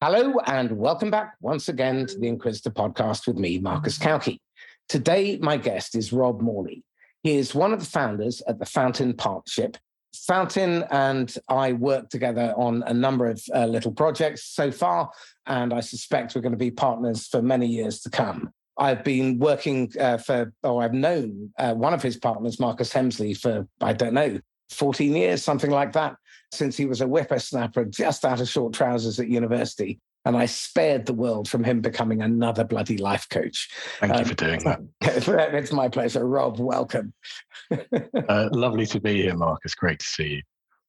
Hello and welcome back once again to the Inquisitor podcast with me, Marcus Kauke. Today, my guest is Rob Morley. He is one of the founders at the Fountain Partnership. Fountain and I work together on a number of little projects so far, and I suspect we're going to be partners for many years to come. I've been working I've known one of his partners, Marcus Hemsley, for, 14 years, something like that, since he was a whippersnapper just out of short trousers at university. And I spared the world from him becoming another bloody life coach. Thank you for doing that. It's my pleasure. Rob, welcome. Lovely to be here, Marcus. Great to see you.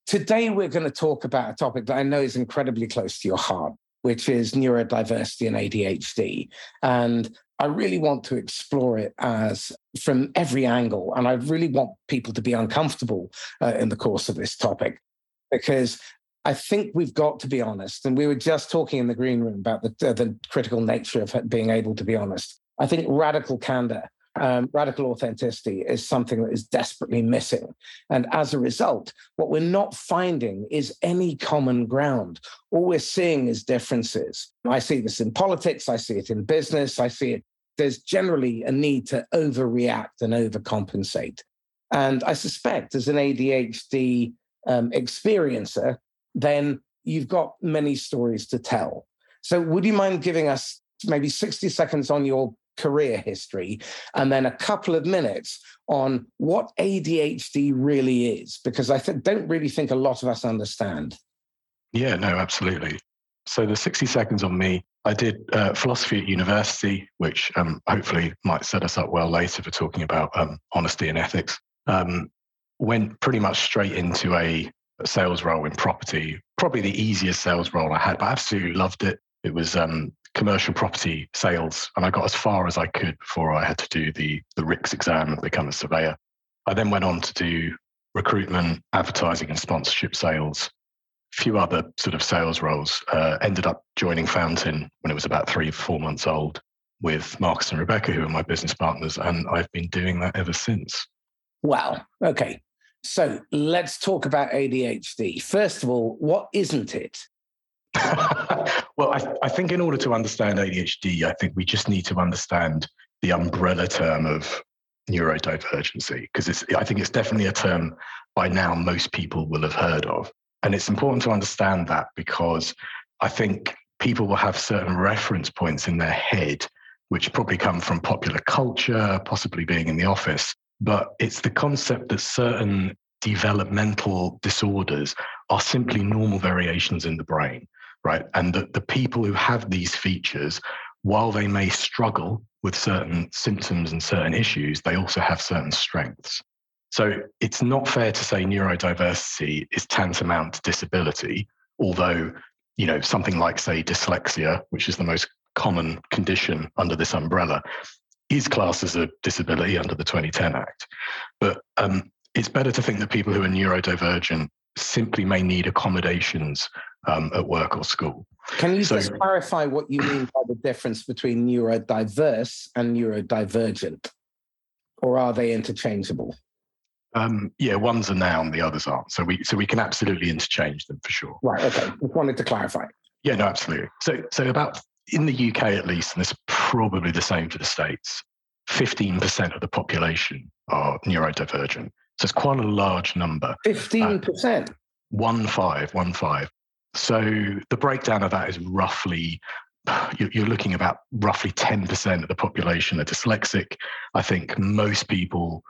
Today, we're going to talk about a topic that I know is incredibly close to your heart, which is neurodiversity and ADHD. And I really want to explore it as from every angle. And I really want people to be uncomfortable in the course of this topic, because I think we've got to be honest. And we were just talking in the green room about the critical nature of being able to be honest. I think radical candor, radical authenticity is something that is desperately missing. And as a result, what we're not finding is any common ground. All we're seeing is differences. I see this in politics. I see it in business. I see it. There's generally a need to overreact and overcompensate. And I suspect as an ADHD experiencer, then you've got many stories to tell. So would you mind giving us maybe 60 seconds on your career history and then a couple of minutes on what ADHD really is? Because I don't really think a lot of us understand. Yeah, no, absolutely. So the 60 seconds on me, I did philosophy at university, which hopefully might set us up well later for talking about honesty and ethics. Went pretty much straight into a sales role in property, probably the easiest sales role I had, but I absolutely loved it. It was commercial property sales, and I got as far as I could before I had to do the RICS exam and become a surveyor. I then went on to do recruitment, advertising and sponsorship sales, a few other sort of sales roles, ended up joining Fountain when it was about 3 or 4 months old with Marcus and Rebecca, who are my business partners, and I've been doing that ever since. Wow. Okay. So let's talk about ADHD. First of all, what isn't it? Well, I think in order to understand ADHD, I think we just need to understand the umbrella term of neurodivergency, because I think it's definitely a term by now most people will have heard of. And it's important to understand that because I think people will have certain reference points in their head, which probably come from popular culture, possibly being in the office. But it's the concept that certain developmental disorders are simply normal variations in the brain, right? And that the people who have these features, while they may struggle with certain symptoms and certain issues, they also have certain strengths. So it's not fair to say neurodiversity is tantamount to disability, although, you know, something like, say, dyslexia, which is the most common condition under this umbrella, is classed as a disability under the 2010 Act. But it's better to think that people who are neurodivergent simply may need accommodations at work or school. Can you just clarify what you mean by the difference between neurodiverse and neurodivergent? Or are they interchangeable? Yeah, one's a noun, the others aren't. So we can absolutely interchange them for sure. Right, okay. Just wanted to clarify. Yeah, no, absolutely. So about... in the UK, at least, and it's probably the same for the States, 15% of the population are neurodivergent. So it's quite a large number. 15%? 15. So the breakdown of that is roughly, you're looking about roughly 10% of the population are dyslexic. I think most people,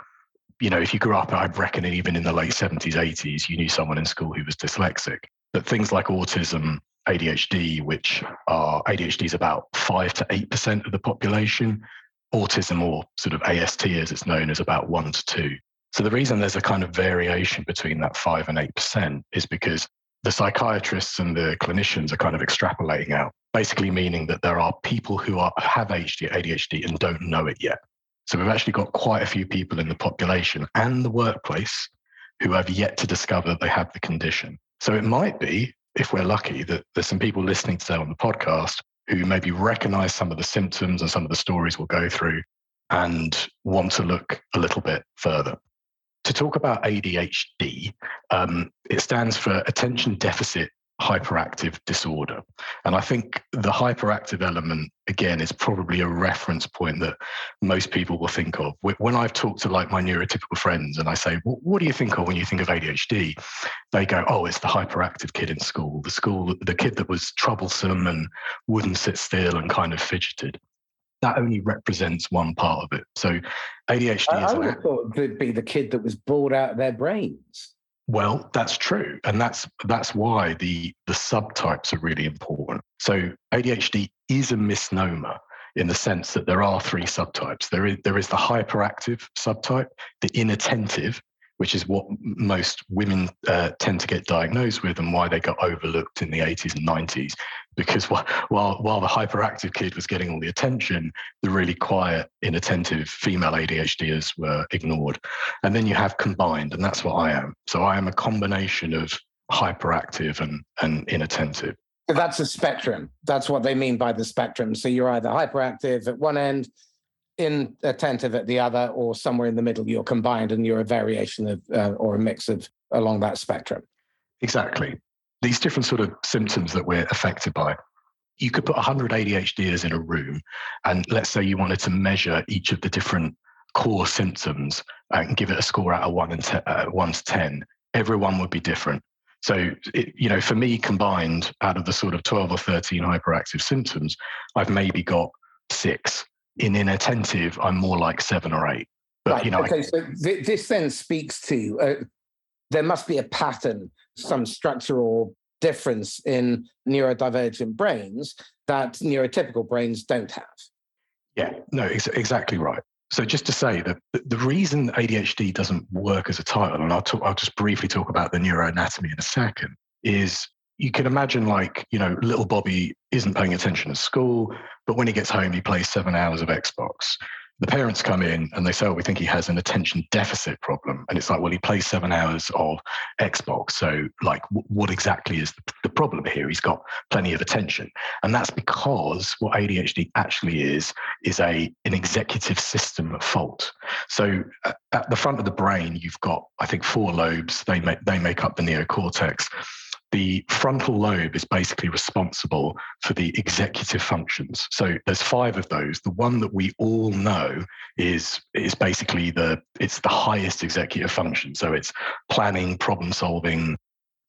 you know, if you grew up, I reckon even in the late 70s, 80s, you knew someone in school who was dyslexic. But things like autism, ADHD, which are ADHD is about 5 to 8% of the population. Autism, or sort of AST as it's known, is about 1 to 2. So the reason there's a kind of variation between that 5 and 8% is because the psychiatrists and the clinicians are kind of extrapolating out, basically meaning that there are people who have ADHD and don't know it yet. So we've actually got quite a few people in the population and the workplace who have yet to discover that they have the condition. So it might be, if we're lucky, that there's some people listening today on the podcast who maybe recognize some of the symptoms and some of the stories we'll go through and want to look a little bit further. To talk about ADHD, it stands for attention deficit hyperactive disorder. And I think the hyperactive element, again, is probably a reference point that most people will think of. When I've talked to like my neurotypical friends and I say, what do you think of when you think of ADHD? They go, oh, it's the hyperactive kid in school, the kid that was troublesome and wouldn't sit still and kind of fidgeted. That only represents one part of it. So ADHD is... I would have thought it would be the kid that was bored out of their brains. Well, that's true. And that's why the subtypes are really important. So ADHD is a misnomer in the sense that there are three subtypes. There is the hyperactive subtype, the inattentive, which is what most women tend to get diagnosed with and why they got overlooked in the 80s and 90s. Because while the hyperactive kid was getting all the attention, the really quiet, inattentive female ADHDers were ignored. And then you have combined, and that's what I am. So I am a combination of hyperactive and inattentive. That's a spectrum. That's what they mean by the spectrum. So you're either hyperactive at one end, inattentive at the other, or somewhere in the middle you're combined and you're a variation of or a mix of along that spectrum. Exactly. These different sort of symptoms that we're affected by. You could put 100 ADHDers in a room, and let's say you wanted to measure each of the different core symptoms and give it a score out of 1 to 10. Everyone would be different. So, for me combined, out of the sort of 12 or 13 hyperactive symptoms, I've maybe got 6. In inattentive, I'm more like 7 or 8. But, right. Okay, so this then speaks to... there must be a pattern, some structural difference in neurodivergent brains that neurotypical brains don't have. Yeah, no, exactly right. So just to say that the reason ADHD doesn't work as a title, and I'll just briefly talk about the neuroanatomy in a second, is you can imagine little Bobby isn't paying attention at school, but when he gets home, he plays 7 hours of Xbox. The parents come in and they say, we think he has an attention deficit problem. And it's like, well, he plays 7 hours of Xbox. So what exactly is the problem here? He's got plenty of attention. And that's because what ADHD actually is an executive system fault. So at the front of the brain, you've got, I think, 4 lobes. They make up the neocortex. The frontal lobe is basically responsible for the executive functions. So there's 5 of those. The one that we all know is basically the highest executive function. So it's planning, problem solving,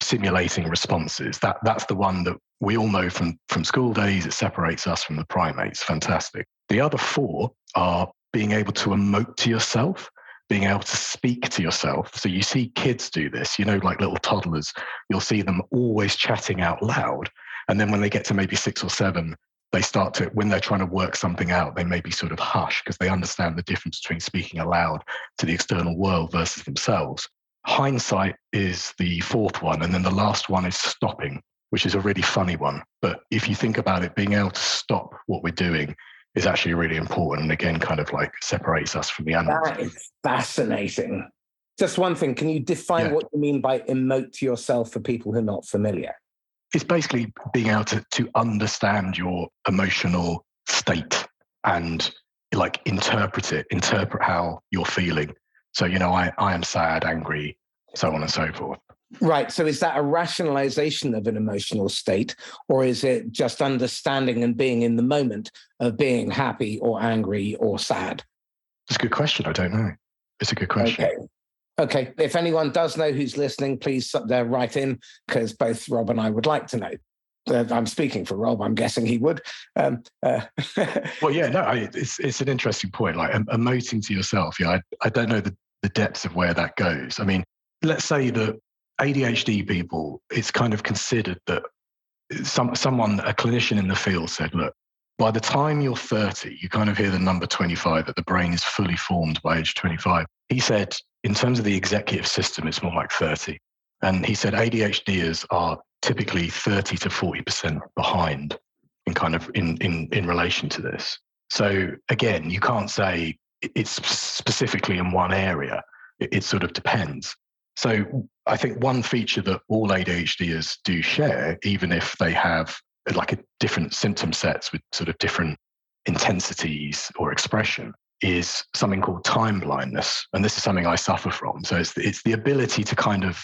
simulating responses. That's the one that we all know from school days. It separates us from the primates. Fantastic. The other 4 are being able to emote to yourself, being able to speak to yourself. So you see kids do this, like little toddlers, you'll see them always chatting out loud. And then when they get to maybe 6 or 7, they start to, when they're trying to work something out, they maybe sort of hush because they understand the difference between speaking aloud to the external world versus themselves. Hindsight is the 4th one. And then the last one is stopping, which is a really funny one. But if you think about it, being able to stop what we're doing is actually really important, and again, kind of separates us from the animals. That is fascinating. Just one thing, can you define what you mean by emote to yourself for people who are not familiar? It's basically being able to understand your emotional state and interpret how you're feeling. So, I am sad, angry, so on and so forth. Right. So is that a rationalization of an emotional state, or is it just understanding and being in the moment of being happy or angry or sad? That's a good question. I don't know. It's a good question. Okay. If anyone does know who's listening, please write in, because both Rob and I would like to know. I'm speaking for Rob. I'm guessing he would. Well, yeah, no, it's an interesting point. Like emoting to yourself. Yeah, I don't know the depths of where that goes. I mean, let's say that ADHD people, it's kind of considered that a clinician in the field said, look, by the time you're 30, you kind of hear the number 25, that the brain is fully formed by age 25. He said, in terms of the executive system, it's more like 30. And he said ADHDers are typically 30 to 40% behind in relation to this. So again, you can't say it's specifically in one area. It sort of depends. So I think one feature that all ADHDers do share, even if they have a different symptom sets with sort of different intensities or expression, is something called time blindness. And this is something I suffer from. So it's the ability to kind of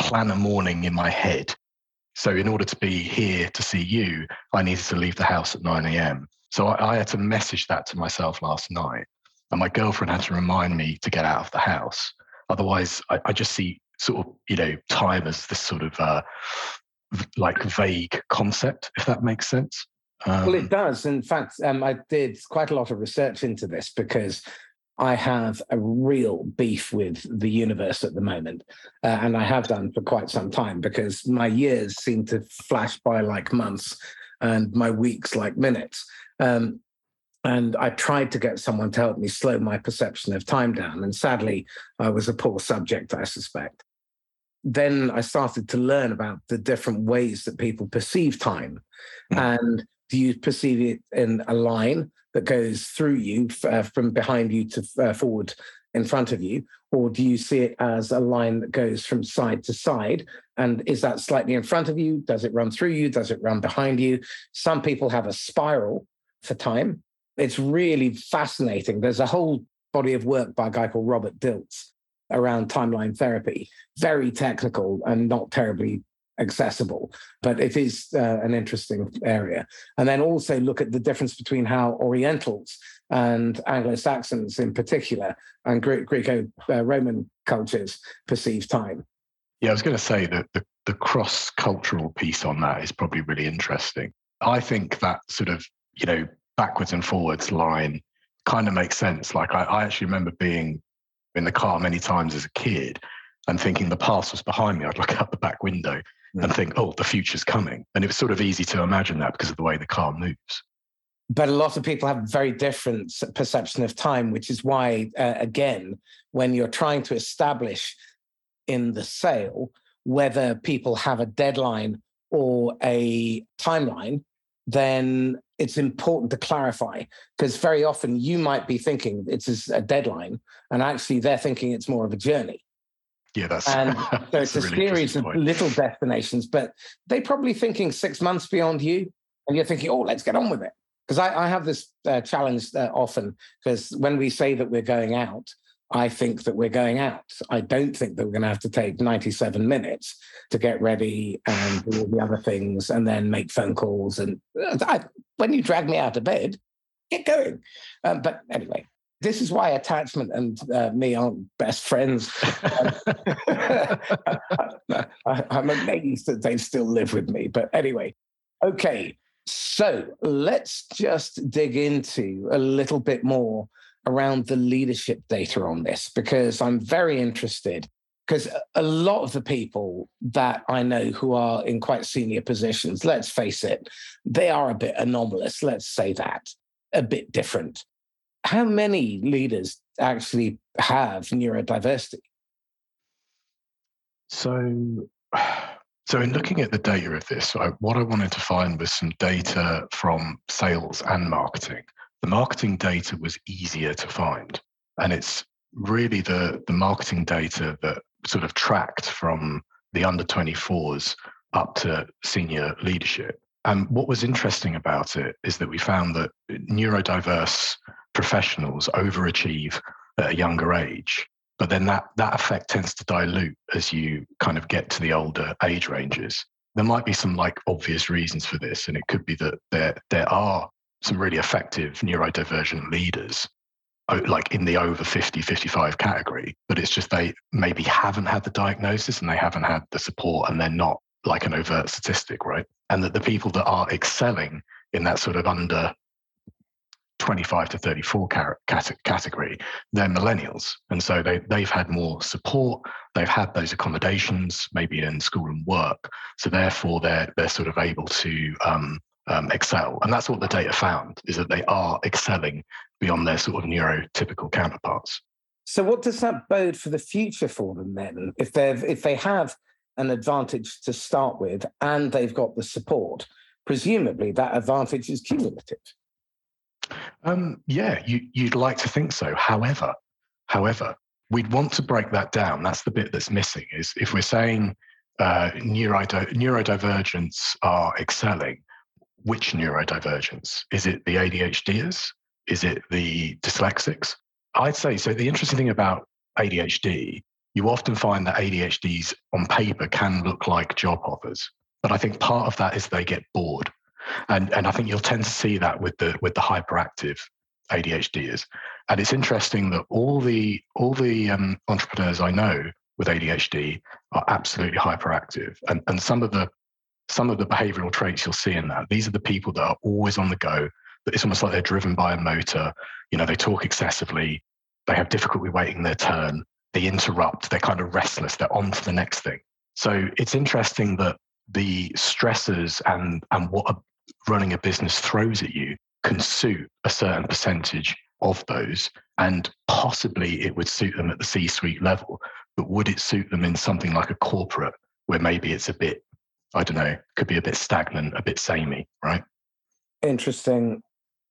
plan a morning in my head So in order to be here to see you, I needed to leave the house at 9 a.m. So I had to message that to myself last night. And my girlfriend had to remind me to get out of the house. Otherwise, I just see sort of, you know, time as this sort of like vague concept, if that makes sense. Well, it does. In fact, I did quite a lot of research into this because I have a real beef with the universe at the moment, and I have done for quite some time, because my years seem to flash by like months and my weeks like minutes. And I tried to get someone to help me slow my perception of time down, and sadly, I was a poor subject, I suspect. Then I started to learn about the different ways that people perceive time. And do you perceive it in a line that goes through you, from behind you to forward in front of you? Or do you see it as a line that goes from side to side? And is that slightly in front of you? Does it run through you? Does it run behind you? Some people have a spiral for time. It's really fascinating. There's a whole body of work by a guy called Robert Dilts around timeline therapy. Very technical and not terribly accessible, but it is an interesting area. And then also look at the difference between how Orientals and Anglo-Saxons in particular and Greco-Roman cultures perceive time. Yeah, I was going to say that the cross-cultural piece on that is probably really interesting. I think that sort of, you know, backwards and forwards line kind of makes sense. Like I actually remember being in the car many times as a kid and thinking the past was behind me. I'd look out the back window and think, oh, the future's coming. And it was sort of easy to imagine that because of the way the car moves. But a lot of people have very different perception of time, which is why, again, when you're trying to establish in the sale whether people have a deadline or a timeline, then it's important to clarify, because very often you might be thinking it's a deadline and actually they're thinking it's more of a journey. Yeah, so it's a really series of little destinations, but they're probably thinking 6 months beyond you, and you're thinking, oh, let's get on with it. Because I have this challenge often, because when we say that we're going out, I think that we're going out. I don't think that we're going to have to take 97 minutes to get ready and do all the other things and then make phone calls. And when you drag me out of bed, get going. But anyway. This is why attachment and me aren't best friends. I'm amazed that they still live with me. But anyway, okay. So let's just dig into a little bit more around the leadership data on this, because I'm very interested, because a lot of the people that I know who are in quite senior positions, let's face it, they are a bit anomalous. Let's say that, a bit different. How many leaders actually have neurodiversity? So in looking at the data of this, what I wanted to find was some data from sales and marketing. The marketing data was easier to find. And it's really the marketing data that sort of tracked from the under 24s up to senior leadership. And what was interesting about it is that we found that neurodiverse professionals overachieve at a younger age, but then that effect tends to dilute as you kind of get to the older age ranges. There might be some like obvious reasons for this, and it could be that there are some really effective neurodivergent leaders, like in the over 50, 55 category, but it's just they maybe haven't had the diagnosis and they haven't had the support, and they're not like an overt statistic, right? And that the people that are excelling in that sort of under 25 to 34 category, they're millennials. And so they've had more support, they've had those accommodations, maybe in school and work. So therefore, they're sort of able to excel. And that's what the data found, is that they are excelling beyond their sort of neurotypical counterparts. So what does that bode for the future for them then? If they have an advantage to start with and they've got the support, presumably that advantage is cumulative. Yeah, you'd like to think so. However, we'd want to break that down. That's the bit that's missing, is if we're saying neurodivergents are excelling, which neurodivergents? Is it the ADHDers? Is it the dyslexics? I'd say, so the interesting thing about ADHD, you often find that ADHDs on paper can look like job hoppers. But I think part of that is they get bored. And I think you'll tend to see that with the hyperactive ADHDers. And it's interesting that all the entrepreneurs I know with ADHD are absolutely hyperactive. And some of the behavioral traits you'll see in that, these are the people that are always on the go. It's almost like they're driven by a motor. You know, they talk excessively. They have difficulty waiting their turn. They interrupt. They're kind of restless. They're on to the next thing. So it's interesting that the stressors and what running a business throws at you can suit a certain percentage of those. And possibly it would suit them at the C-suite level. But would it suit them in something like a corporate where maybe it's a bit, I don't know, could be a bit stagnant, a bit samey, right? Interesting.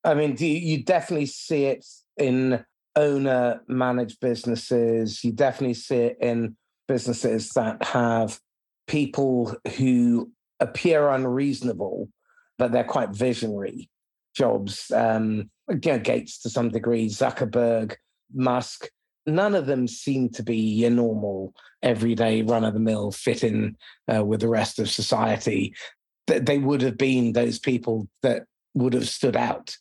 I mean, you definitely see it in owner-managed businesses. You definitely see it in businesses that have people who appear unreasonable, but they're quite visionary. Jobs, Gates to some degree, Zuckerberg, Musk, none of them seem to be your normal, everyday, run-of-the-mill, fit-in with the rest of society. They would have been those people that would have stood out.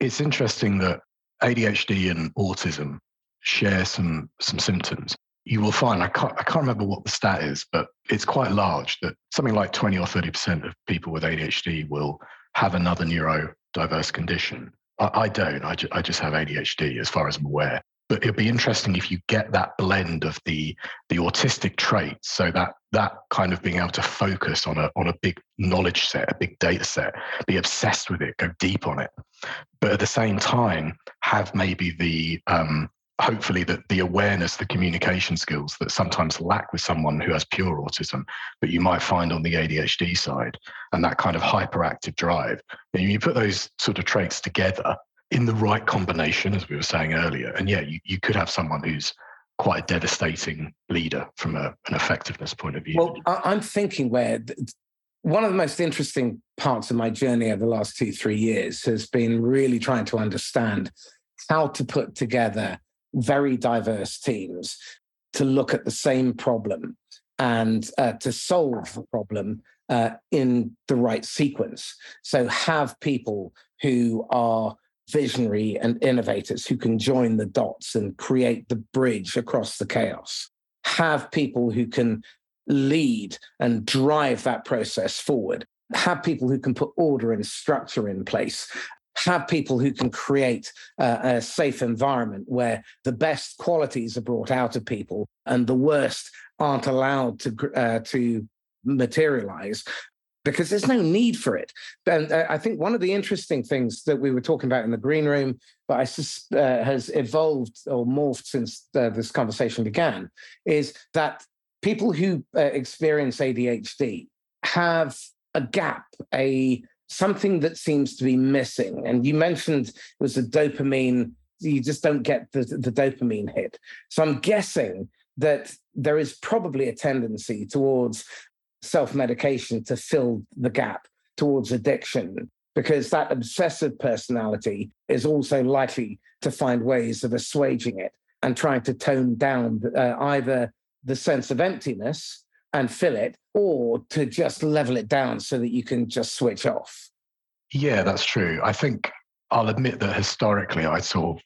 It's interesting that ADHD and autism share some symptoms. You will find, I can't remember what the stat is, but it's quite large that something like 20 or 30% of people with ADHD will have another neurodiverse condition. I don't. I just have ADHD as far as I'm aware. But it'd be interesting if you get that blend of the autistic traits, so that kind of being able to focus on a big knowledge set, a big data set, be obsessed with it, go deep on it, but at the same time have maybe the hopefully the awareness, the communication skills that sometimes lack with someone who has pure autism, but you might find on the ADHD side, and that kind of hyperactive drive. And you put those sort of traits together in the right combination, as we were saying earlier. And yeah, you could have someone who's quite a devastating leader from an effectiveness point of view. Well, I'm thinking where one of the most interesting parts of my journey over the last 2-3 years has been really trying to understand how to put together very diverse teams to look at the same problem and to solve the problem in the right sequence. So have people who are visionary and innovators who can join the dots and create the bridge across the chaos. Have people who can lead and drive that process forward. Have people who can put order and structure in place. Have people who can create a safe environment where the best qualities are brought out of people and the worst aren't allowed to materialize. Because there's no need for it. And I think one of the interesting things that we were talking about in the green room, but has evolved or morphed since this conversation began, is that people who experience ADHD have a gap, something that seems to be missing. And you mentioned it was the dopamine. You just don't get the dopamine hit. So I'm guessing that there is probably a tendency towards self-medication to fill the gap, towards addiction, because that obsessive personality is also likely to find ways of assuaging it and trying to tone down either the sense of emptiness and fill it, or to just level it down so that you can just switch off. Yeah, that's true. I think I'll admit that historically I sort of,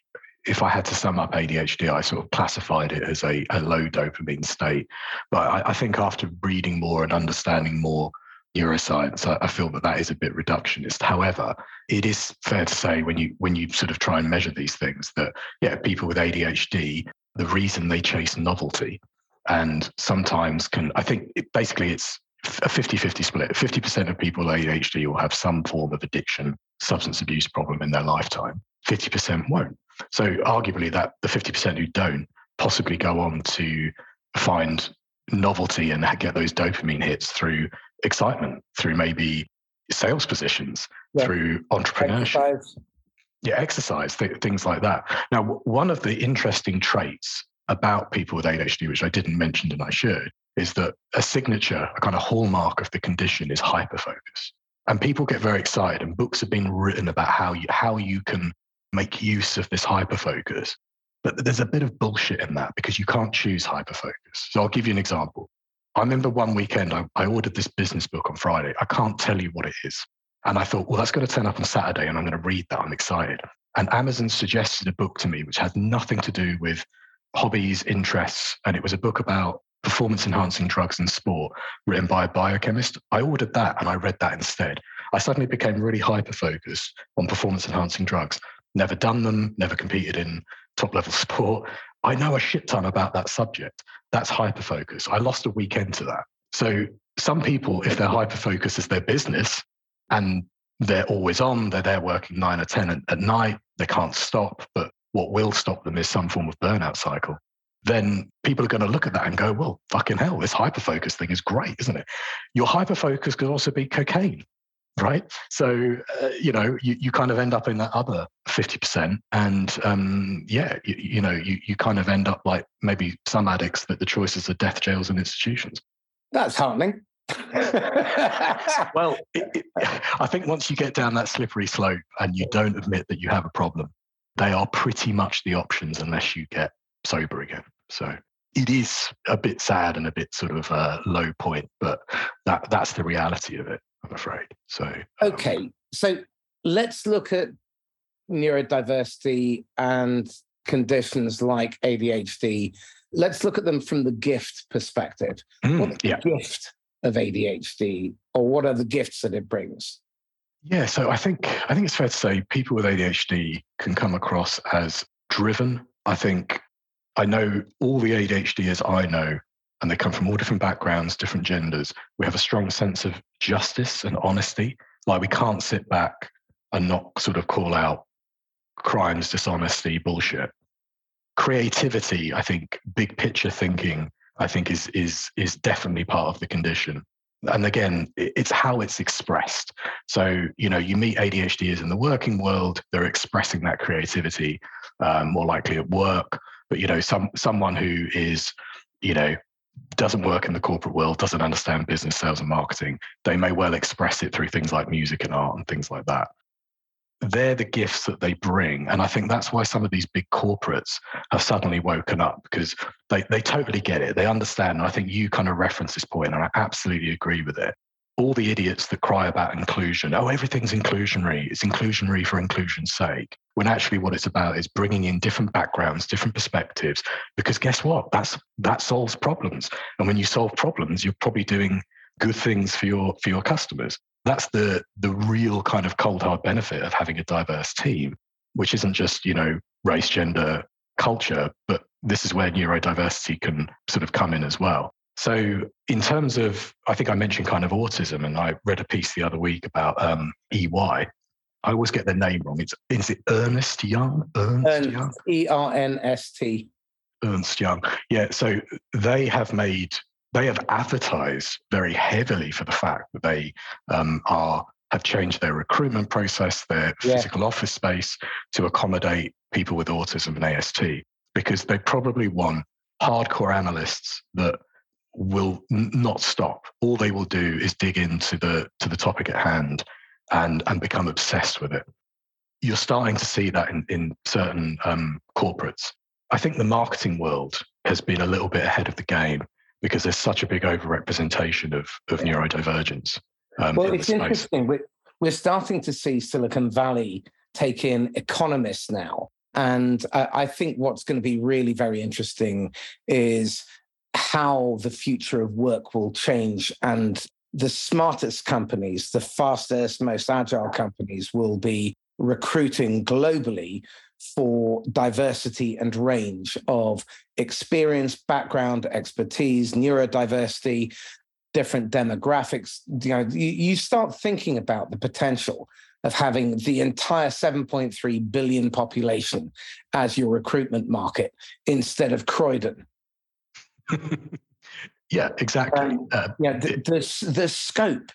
if I had to sum up ADHD, I sort of classified it as a low dopamine state. But I think after reading more and understanding more neuroscience, I feel that is a bit reductionist. However, it is fair to say when you sort of try and measure these things that, yeah, people with ADHD, the reason they chase novelty and sometimes can, I think basically it's a 50-50 split. 50% of people with ADHD will have some form of addiction, substance abuse problem in their lifetime. 50% won't. So arguably that the 50% who don't possibly go on to find novelty and get those dopamine hits through excitement, through maybe sales positions, through entrepreneurship. Exercise. Yeah, exercise, things like that. Now, one of the interesting traits about people with ADHD, which I didn't mention and I should, is that a signature, a kind of hallmark of the condition is hyperfocus. And people get very excited and books have been written about how you can make use of this hyperfocus. But there's a bit of bullshit in that because you can't choose hyperfocus. So I'll give you an example. I remember one weekend I ordered this business book on Friday. I can't tell you what it is. And I thought, well, that's going to turn up on Saturday and I'm going to read that. I'm excited. And Amazon suggested a book to me which had nothing to do with hobbies, interests. And it was a book about performance-enhancing drugs and sport written by a biochemist. I ordered that and I read that instead. I suddenly became really hyper-focused on performance-enhancing drugs. Never done them, never competed in top-level sport. I know a shit ton about that subject. That's hyper-focus. I lost a weekend to that. So some people, if their hyper-focus is their business and they're always on, they're there working 9 or 10 at night, they can't stop, but what will stop them is some form of burnout cycle. Then people are going to look at that and go, well, fucking hell, this hyperfocus thing is great, isn't it? Your hyperfocus could also be cocaine, right? So, you kind of end up in that other 50%. And you kind of end up like maybe some addicts that the choices are death, jails and institutions. That's heartening. Well, I think once you get down that slippery slope and you don't admit that you have a problem, they are pretty much the options unless you get sober again. So it is a bit sad and a bit sort of a low point, but that's the reality of it, I'm afraid. So okay, so let's look at neurodiversity and conditions like ADHD. Let's look at them from the gift perspective. What's the gift of ADHD, or what are the gifts that it brings? Yeah, so I think it's fair to say people with ADHD can come across as driven. I know all the ADHDers I know, and they come from all different backgrounds, different genders. We have a strong sense of justice and honesty. Like we can't sit back and not sort of call out crimes, dishonesty, bullshit. Creativity, I think, big picture thinking, I think is definitely part of the condition. And again, it's how it's expressed. So, you meet ADHDers in the working world, they're expressing that creativity more likely at work. But, someone who is, doesn't work in the corporate world, doesn't understand business, sales and marketing, they may well express it through things like music and art and things like that. They're the gifts that they bring. And I think that's why some of these big corporates have suddenly woken up, because they totally get it. They understand. And I think you kind of reference this point, and I absolutely agree with it. All the idiots that cry about inclusion, oh, everything's inclusionary. It's inclusionary for inclusion's sake. When actually what it's about is bringing in different backgrounds, different perspectives, because guess what? That solves problems. And when you solve problems, you're probably doing good things for your customers. That's the real kind of cold hard benefit of having a diverse team, which isn't just, race, gender, culture, but this is where neurodiversity can sort of come in as well. So in terms of, I think I mentioned kind of autism, and I read a piece the other week about EY. I always get the name wrong. Is it Ernst Young? Ernst Young? E-R-N-S-T. Ernst Young. Yeah, so they have advertised very heavily for the fact that they have changed their recruitment process, their physical office space to accommodate people with autism and AST, because they probably want hardcore analysts that will not stop. All they will do is dig into the topic at hand and become obsessed with it. You're starting to see that in certain corporates. I think the marketing world has been a little bit ahead of the game, because there's such a big overrepresentation of neurodivergence. Well, it's interesting. We're starting to see Silicon Valley take in economists now. And I think what's going to be really very interesting is how the future of work will change, and the smartest companies, the fastest, most agile companies will be recruiting globally for diversity and range of experience, background, expertise, neurodiversity, different demographics. You start thinking about the potential of having the entire 7.3 billion population as your recruitment market instead of Croydon. Yeah, exactly. The scope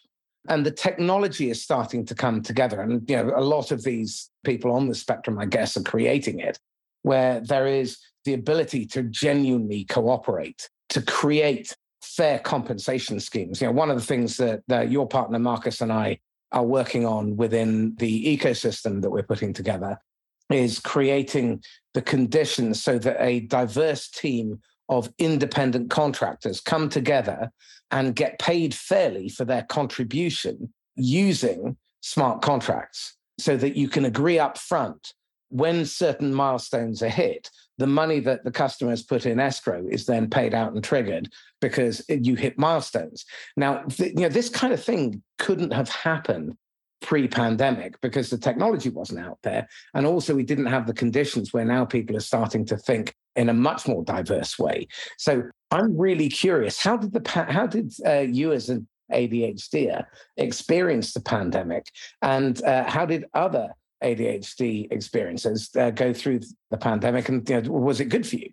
and the technology is starting to come together. And, a lot of these people on the spectrum, I guess, are creating it, where there is the ability to genuinely cooperate, to create fair compensation schemes. One of the things that your partner, Marcus, and I are working on within the ecosystem that we're putting together is creating the conditions so that a diverse team of independent contractors come together and get paid fairly for their contribution using smart contracts, so that you can agree up front when certain milestones are hit, the money that the customer has put in escrow is then paid out and triggered because you hit milestones. Now, this kind of thing couldn't have happened pre-pandemic because the technology wasn't out there. And also we didn't have the conditions where now people are starting to think in a much more diverse way. So I'm really curious, how did you as an ADHDer experience the pandemic, and how did other ADHD experiences go through the pandemic, and was it good for you?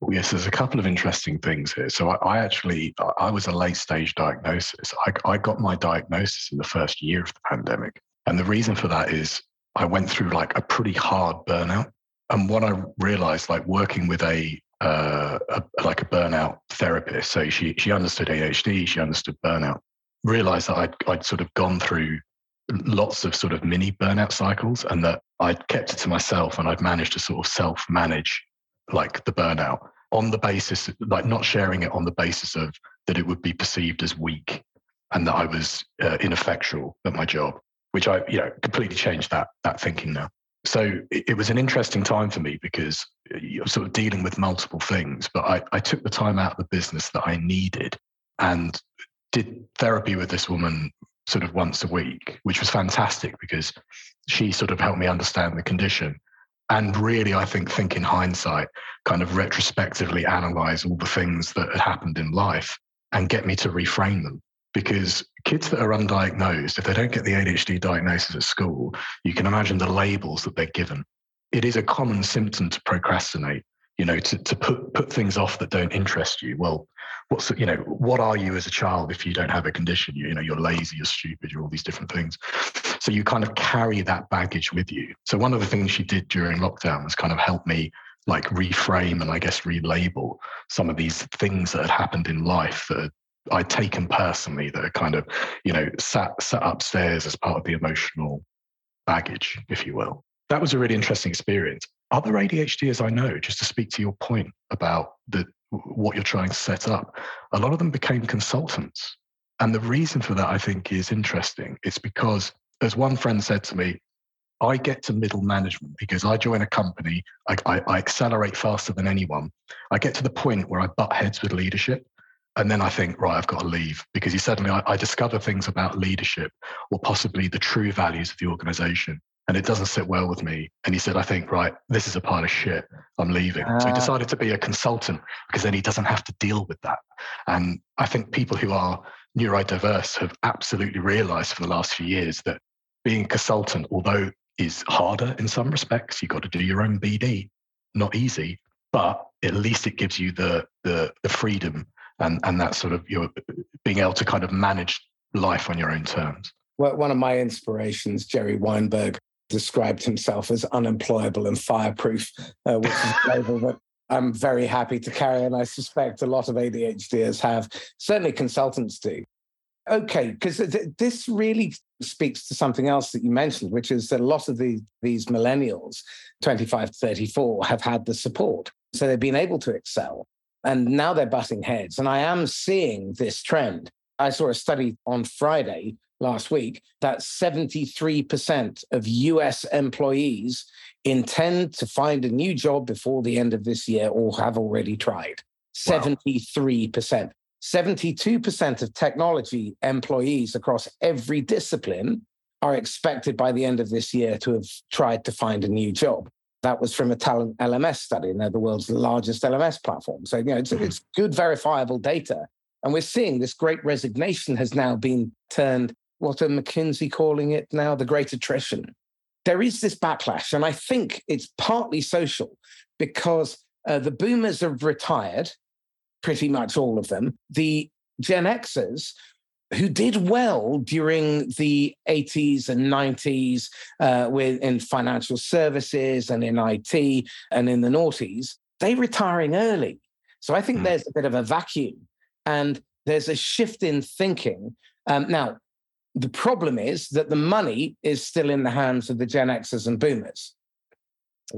Well, yes, there's a couple of interesting things here. So I was a late stage diagnosis. I got my diagnosis in the first year of the pandemic. And the reason for that is I went through like a pretty hard burnout. And what I realized, like working with a burnout therapist, so she understood ADHD, she understood burnout, realized that I'd sort of gone through lots of sort of mini burnout cycles, and that I'd kept it to myself and I'd managed to sort of self-manage like the burnout on the basis, like not sharing it on the basis of that it would be perceived as weak and that I was ineffectual at my job, which I, completely changed that thinking now. So it was an interesting time for me because you're sort of dealing with multiple things, but I took the time out of the business that I needed and did therapy with this woman sort of once a week, which was fantastic because she sort of helped me understand the condition. And really, I think in hindsight, kind of retrospectively analyze all the things that had happened in life and get me to reframe them. Because kids that are undiagnosed, if they don't get the ADHD diagnosis at school, you can imagine the labels that they're given. It is a common symptom to procrastinate, to put things off that don't interest you. Well, what are you as a child if you don't have a condition? You're lazy, you're stupid, you're all these different things. So you kind of carry that baggage with you. So one of the things she did during lockdown was kind of help me like reframe and I guess relabel some of these things that had happened in life that I'd taken personally that are kind of, sat upstairs as part of the emotional baggage, if you will. That was a really interesting experience. Other ADHDers I know, just to speak to your point about what you're trying to set up, a lot of them became consultants. And the reason for that, I think, is interesting. It's because, as one friend said to me, I get to middle management because I join a company, I accelerate faster than anyone. I get to the point where I butt heads with leadership. And then I think, right, I've got to leave because suddenly I discover things about leadership or possibly the true values of the organization. And it doesn't sit well with me. And he said, I think, right, this is a pile of shit. I'm leaving. So he decided to be a consultant because then he doesn't have to deal with that. And I think people who are neurodiverse have absolutely realized for the last few years that being a consultant, although is harder in some respects, you've got to do your own BD, not easy, but at least it gives you the freedom and that sort of you're being able to kind of manage life on your own terms. Well, one of my inspirations, Jerry Weinberg, described himself as unemployable and fireproof, which is a label that I'm very happy to carry, and I suspect a lot of ADHDers have, certainly consultants do. Okay, because this really speaks to something else that you mentioned, which is that a lot of these millennials, 25 to 34, have had the support, so they've been able to excel, and now they're butting heads, and I am seeing this trend. I saw a study on Friday last week that 73% of US employees intend to find a new job before the end of this year or have already tried. Wow. 73%. 72% of technology employees across every discipline are expected by the end of this year to have tried to find a new job. That was from a talent LMS study, and they're the world's largest LMS platform. So, it's good verifiable data. And we're seeing this great resignation has now been turned, what are McKinsey calling it now, the great attrition. There is this backlash, and I think it's partly social because the boomers have retired, pretty much all of them. The Gen Xers, who did well during the 80s and 90s in financial services and in IT and in the noughties, they're retiring early. So I think there's a bit of a vacuum. And there's a shift in thinking. Now, the problem is that the money is still in the hands of the Gen Xers and boomers.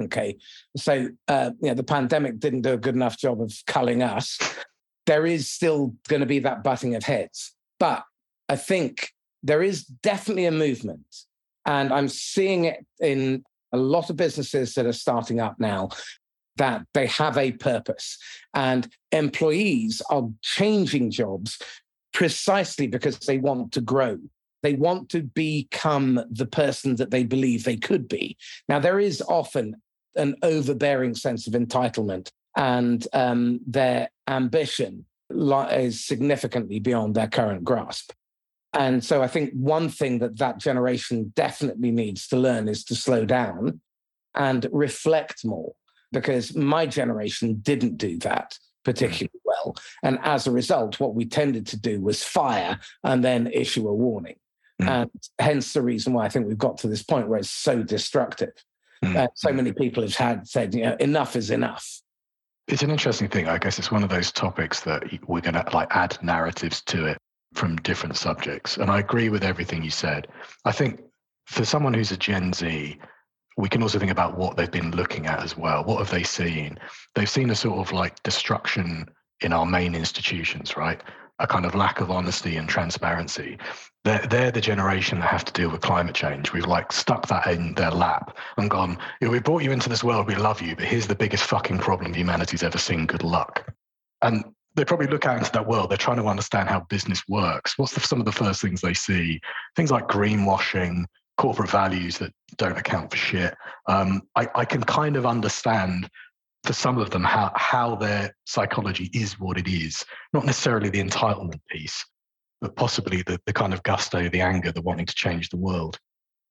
Okay. So, the pandemic didn't do a good enough job of culling us. There is still going to be that butting of heads. But I think there is definitely a movement, and I'm seeing it in a lot of businesses that are starting up now, that they have a purpose, and employees are changing jobs precisely because they want to grow. They want to become the person that they believe they could be. Now, there is often an overbearing sense of entitlement, and their ambition is significantly beyond their current grasp. And so I think one thing that generation definitely needs to learn is to slow down and reflect more, because my generation didn't do that particularly well. And as a result, what we tended to do was fire and then issue a warning. Mm. And hence the reason why I think we've got to this point where it's so destructive. Mm. So many people have said, enough is enough. It's an interesting thing. I guess it's one of those topics that we're going to add narratives to it from different subjects. And I agree with everything you said. I think for someone who's a Gen Z, we can also think about what they've been looking at as well. What have they seen? They've seen a sort of destruction in our main institutions, right? A kind of lack of honesty and transparency. They're the generation that have to deal with climate change. We've stuck that in their lap and gone, we brought you into this world, we love you, but here's the biggest fucking problem humanity's ever seen, good luck. And they probably look out into that world. They're trying to understand how business works. What's some of the first things they see? Things like greenwashing, corporate values that don't account for shit. I can kind of understand for some of them how their psychology is what it is. Not necessarily the entitlement piece, but possibly the kind of gusto, the anger, the wanting to change the world.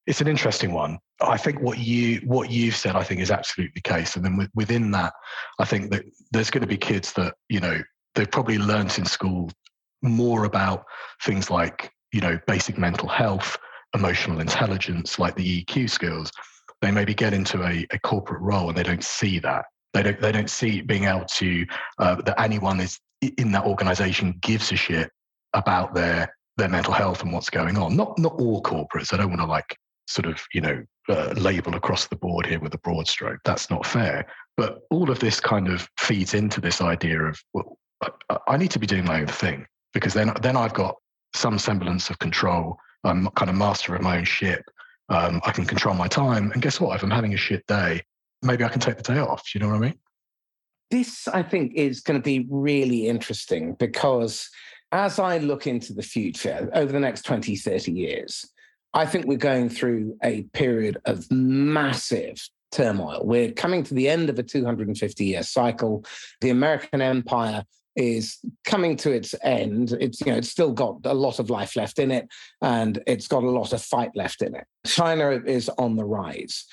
It's an interesting one. I think what you've said, I think, is absolutely the case. And then within that, I think that there's going to be kids that, they've probably learnt in school more about things like, basic mental health, emotional intelligence, like the EQ skills. They maybe get into a corporate role and they don't see that. They don't see being able to, that anyone is in that organization gives a shit about their mental health and what's going on. Not all corporates. I don't want to label across the board here with a broad stroke. That's not fair. But all of this kind of feeds into this idea of, well, I need to be doing my own thing, because then I've got some semblance of control. I'm kind of master of my own ship. I can control my time. And guess what? If I'm having a shit day, maybe I can take the day off. You know what I mean? This, I think, is going to be really interesting, because as I look into the future over the next 20, 30 years, I think we're going through a period of massive turmoil. We're coming to the end of a 250-year cycle. The American empire is coming to its end. It's still got a lot of life left in it, and it's got a lot of fight left in it. China is on the rise.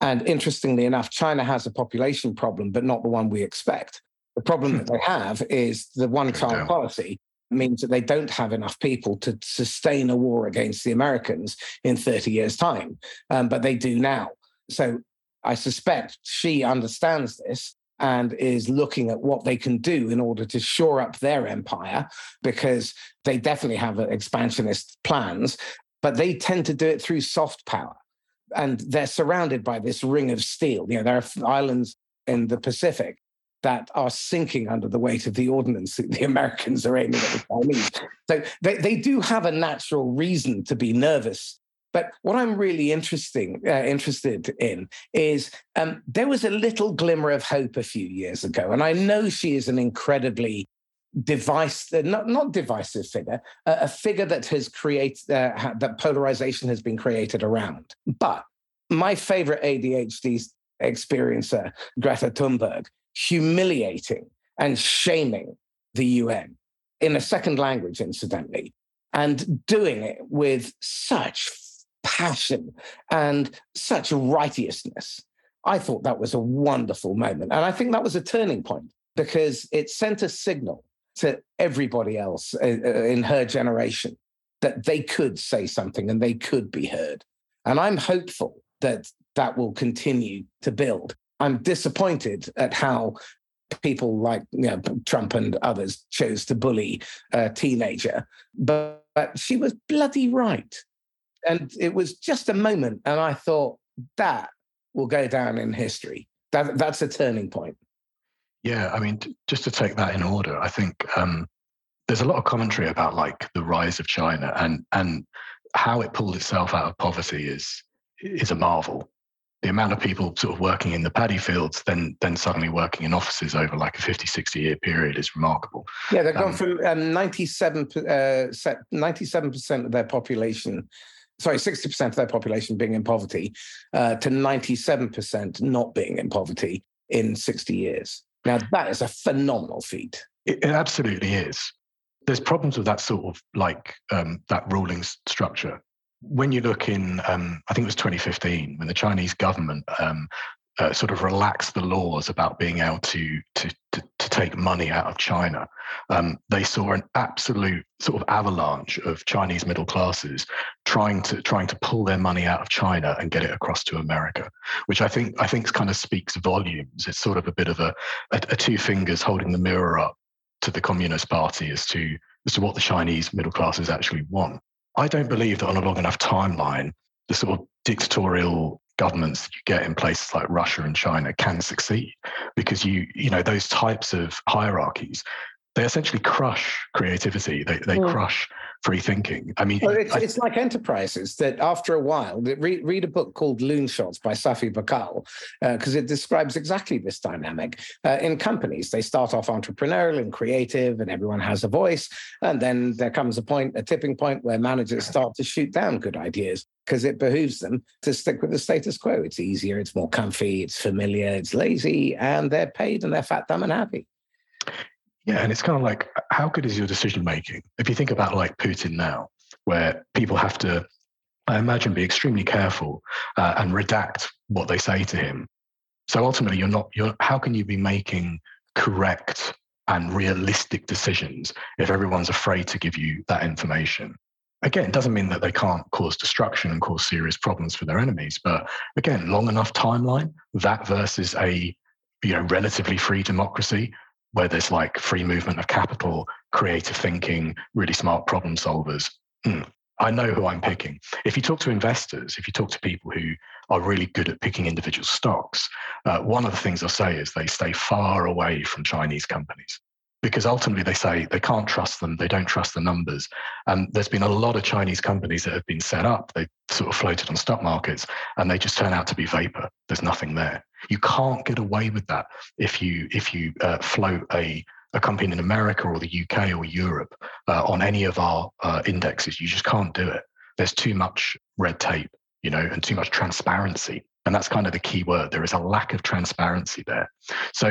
And interestingly enough, China has a population problem, but not the one we expect. The problem that they have is the one-child policy means that they don't have enough people to sustain a war against the Americans in 30 years' time, but they do now. So I suspect she understands this and is looking at what they can do in order to shore up their empire, because they definitely have expansionist plans, but they tend to do it through soft power. And they're surrounded by this ring of steel. There are islands in the Pacific that are sinking under the weight of the ordnance that the Americans are aiming at the Chinese. So they do have a natural reason to be nervous. But what I'm really interested in is there was a little glimmer of hope a few years ago. And I know she is an incredibly not divisive figure, a figure that has created, that polarization has been created around. But my favorite ADHD experiencer, Greta Thunberg, humiliating and shaming the UN in a second language, incidentally, and doing it with such passion and such righteousness. I thought that was a wonderful moment. And I think that was a turning point, because it sent a signal to everybody else in her generation that they could say something and they could be heard. And I'm hopeful that will continue to build. I'm disappointed at how people like Trump and others chose to bully a teenager, but she was bloody right. And it was just a moment. And I thought that will go down in history. That's a turning point. Yeah, I mean, just to take that in order, I think there's a lot of commentary about like the rise of China and how it pulled itself out of poverty is a marvel. The amount of people sort of working in the paddy fields, then suddenly working in offices over like a 50, 60-year period is remarkable. Yeah, they've gone through 97% of their population, 60% of their population being in poverty to 97% not being in poverty in 60 years. Now, that is a phenomenal feat. It absolutely is. There's problems with that sort of like that ruling structure. When you look in, I think it was 2015, when the Chinese government sort of relaxed the laws about being able to take money out of China, they saw an absolute sort of avalanche of Chinese middle classes trying to pull their money out of China and get it across to America, which I think kind of speaks volumes. It's sort of a bit of a two fingers holding the mirror up to the Communist Party as to what the Chinese middle classes actually want. I don't believe that on a long enough timeline, the sort of dictatorial governments that you get in places like Russia and China can succeed, because you know those types of hierarchies, they essentially crush creativity. They crush free thinking. I mean, well, it's like enterprises that after a while, read a book called Loonshots by Safi Bakal, because it describes exactly this dynamic. In companies, they start off entrepreneurial and creative and everyone has a voice. And then there comes a tipping point where managers start to shoot down good ideas because it behooves them to stick with the status quo. It's easier, it's more comfy, it's familiar, it's lazy, and they're paid and they're fat, dumb and happy. Yeah, and it's kind of like, how good is your decision making? If you think about like Putin now, where people have to, I imagine, be extremely careful and redact what they say to him. So ultimately, how can you be making correct and realistic decisions if everyone's afraid to give you that information? Again, it doesn't mean that they can't cause destruction and cause serious problems for their enemies. But again, long enough timeline, that versus a, you know, relatively free democracy, where there's like free movement of capital, creative thinking, really smart problem solvers. I know who I'm picking. If you talk to investors, if you talk to people who are really good at picking individual stocks, one of the things they'll say is they stay far away from Chinese companies because ultimately they say they can't trust them, they don't trust the numbers. And there's been a lot of Chinese companies that have been set up, they sort of floated on stock markets and they just turn out to be vapor. There's nothing there. You can't get away with that if you float a company in America or the UK or Europe on any of our indexes. You just can't do it. There's too much red tape, you know, and too much transparency. And that's kind of the key word. There is a lack of transparency there. So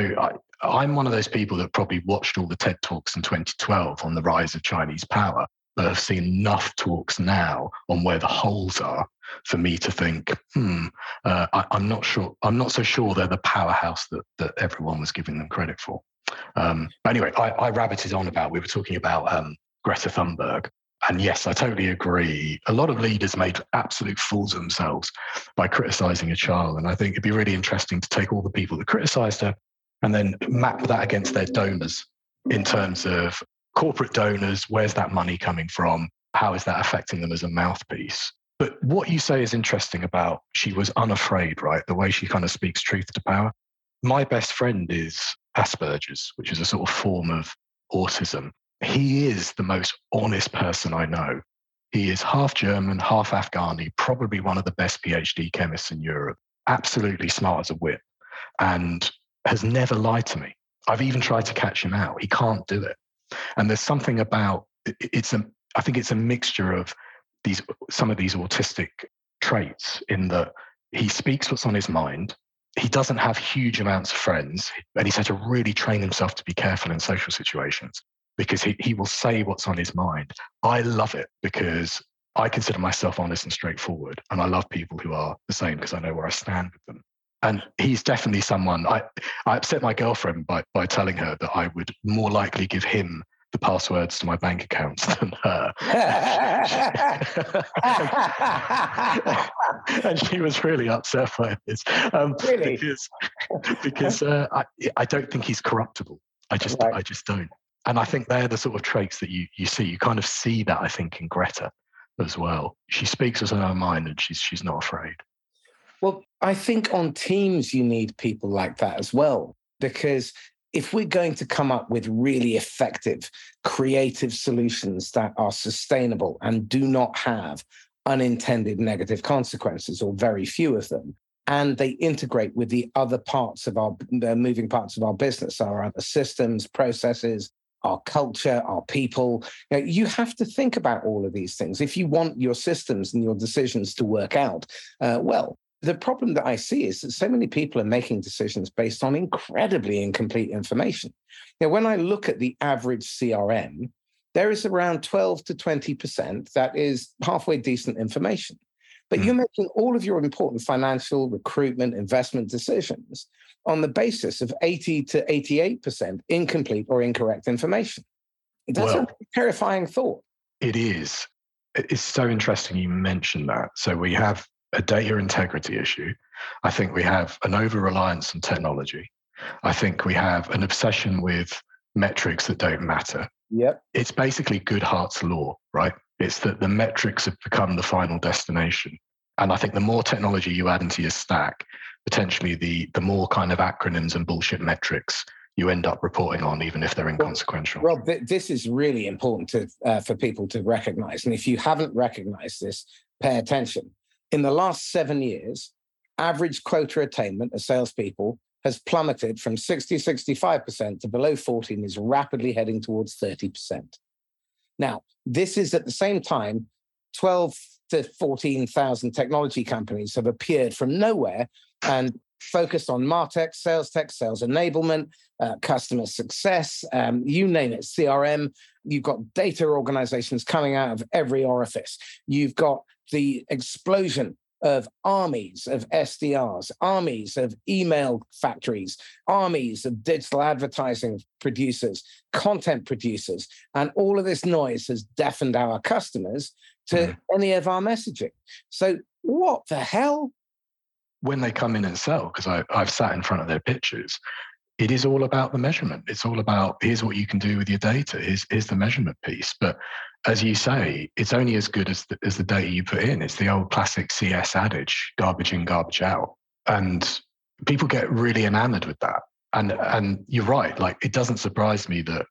I'm one of those people that probably watched all the TED Talks in 2012 on the rise of Chinese power, but I've seen enough talks now on where the holes are for me to think, I'm not sure. I'm not so sure they're the powerhouse that everyone was giving them credit for. But anyway, I rabbited on about, we were talking about Greta Thunberg. And yes, I totally agree. A lot of leaders made absolute fools of themselves by criticizing a child. And I think it'd be really interesting to take all the people that criticized her and then map that against their donors in terms of corporate donors. Where's that money coming from? How is that affecting them as a mouthpiece? But what you say is interesting about she was unafraid, right? The way she kind of speaks truth to power. My best friend is Asperger's, which is a sort of form of autism. He is the most honest person I know. He is half German, half Afghani, probably one of the best PhD chemists in Europe, absolutely smart as a whip, and has never lied to me. I've even tried to catch him out. He can't do it. And there's something about, I think it's a mixture of some of these autistic traits in that he speaks what's on his mind. He doesn't have huge amounts of friends, and he's had to really train himself to be careful in social situations because he will say what's on his mind. I love it because I consider myself honest and straightforward, and I love people who are the same because I know where I stand with them. And he's definitely someone, I upset my girlfriend by telling her that I would more likely give him the passwords to my bank accounts than her. And she was really upset by this. Really? Because I don't think he's corruptible. I just don't. And I think they're the sort of traits that you see. You kind of see that, I think, in Greta as well. She speaks what's on her mind and she's not afraid. Well, I think on teams, you need people like that as well, because if we're going to come up with really effective, creative solutions that are sustainable and do not have unintended negative consequences, or very few of them, and they integrate with the other parts of the moving parts of our business, our other systems, processes, our culture, our people. You have to think about all of these things if you want your systems and your decisions to work out well. The problem that I see is that so many people are making decisions based on incredibly incomplete information. Now, when I look at the average CRM, there is around 12 to 20% that is halfway decent information. But you're making all of your important financial, recruitment, investment decisions on the basis of 80 to 88% incomplete or incorrect information. That's a terrifying thought. It is. It's so interesting you mentioned that. So we have a data integrity issue. I think we have an over-reliance on technology. I think we have an obsession with metrics that don't matter. Yep. It's basically Goodhart's law, right? It's that the metrics have become the final destination. And I think the more technology you add into your stack, potentially the more kind of acronyms and bullshit metrics you end up reporting on, even if they're inconsequential. Rob, this is really important for people to recognize. And if you haven't recognized this, pay attention. In the last 7 years, average quota attainment of salespeople has plummeted from 65% to below 40% and is rapidly heading towards 30%. Now, this is at the same time, 12 to 14,000 technology companies have appeared from nowhere and focused on MarTech, sales tech, sales enablement, customer success, you name it, CRM. You've got data organizations coming out of every orifice. You've got the explosion of armies of SDRs, armies of email factories, armies of digital advertising producers, content producers, and all of this noise has deafened our customers to any of our messaging. So what the hell? When they come in and sell, because I've sat in front of their pitches, it is all about the measurement. It's all about, here's what you can do with your data. Here's the measurement piece. But as you say, it's only as good as the data you put in. It's the old classic CS adage, garbage in, garbage out. And people get really enamored with that. And you're right. Like, it doesn't surprise me that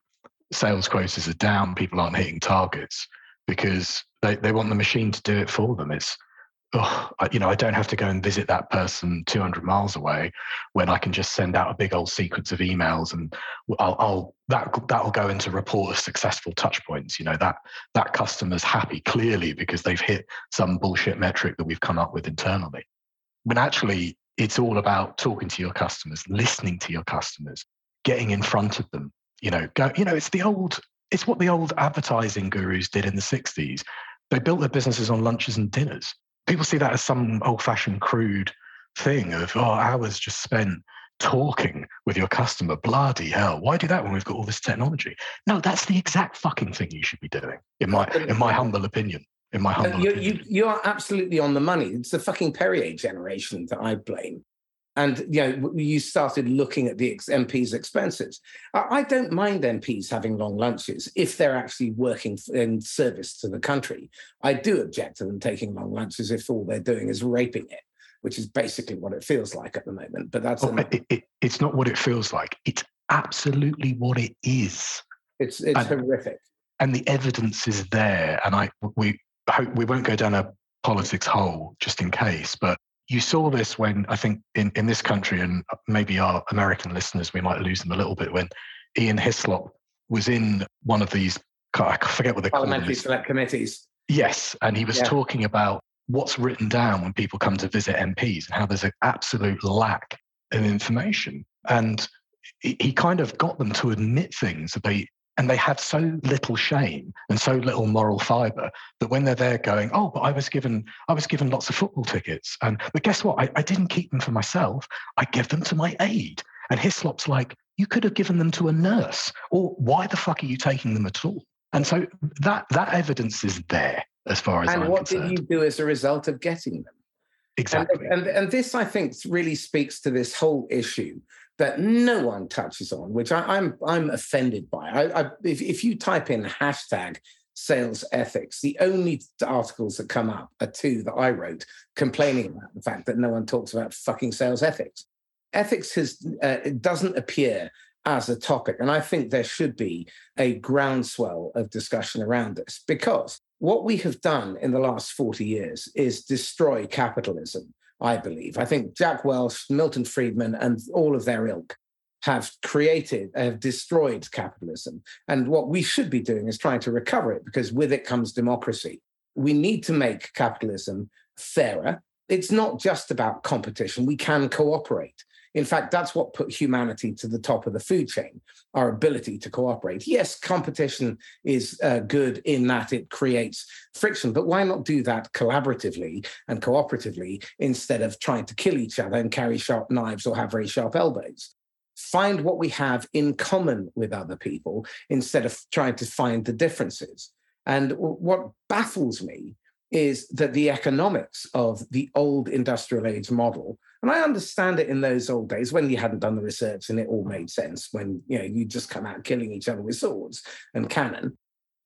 sales quotas are down. People aren't hitting targets because they want the machine to do it for them. It's, I don't have to go and visit that person 200 miles away when I can just send out a big old sequence of emails, and that'll go into report of successful touch points. That customer's happy clearly because they've hit some bullshit metric that we've come up with internally. When actually it's all about talking to your customers, listening to your customers, getting in front of them. It's what the old advertising gurus did in the 60s. They built their businesses on lunches and dinners. People see that as some old-fashioned crude thing of, hours just spent talking with your customer. Bloody hell, why do that when we've got all this technology? No, that's the exact fucking thing you should be doing, in my humble opinion. You are absolutely on the money. It's the fucking Perrier generation that I blame. And, you started looking at the MP's expenses. I don't mind MPs having long lunches if they're actually working in service to the country. I do object to them taking long lunches if all they're doing is raping it, which is basically what it feels like at the moment. But that's it's not what it feels like. It's absolutely what it is. It's horrific. And the evidence is there. And we hope we won't go down a politics hole just in case, but you saw this when, I think, in this country, and maybe our American listeners, we might lose them a little bit, when Ian Hislop was in one of these, I forget what they're called. Parliamentary Select Committees. Yes, and he was talking about what's written down when people come to visit MPs and how there's an absolute lack of information. And he kind of got them to admit things that they have so little shame and so little moral fibre that when they're there going, but I was given lots of football tickets. But guess what? I didn't keep them for myself. I give them to my aide. And Hislop's like, you could have given them to a nurse, or why the fuck are you taking them at all? And so that evidence is there as far as I'm concerned. And what did you do as a result of getting them? Exactly. And this, I think, really speaks to this whole issue that no one touches on, which I'm offended by. If you type in hashtag sales ethics. The only articles that come up are two that I wrote complaining about the fact that no one talks about fucking sales ethics. Ethics doesn't appear as a topic, and I think there should be a groundswell of discussion around this, because what we have done in the last 40 years is destroy capitalism, I believe. I think Jack Welch, Milton Friedman, and all of their ilk have destroyed capitalism. And what we should be doing is trying to recover it, because with it comes democracy. We need to make capitalism fairer. It's not just about competition. We can cooperate. In fact, that's what put humanity to the top of the food chain, our ability to cooperate. Yes, competition is good in that it creates friction, but why not do that collaboratively and cooperatively instead of trying to kill each other and carry sharp knives or have very sharp elbows? Find what we have in common with other people instead of trying to find the differences. And what baffles me is that the economics of the old industrial age model, and I understand it in those old days when you hadn't done the research and it all made sense, when you just come out killing each other with swords and cannon.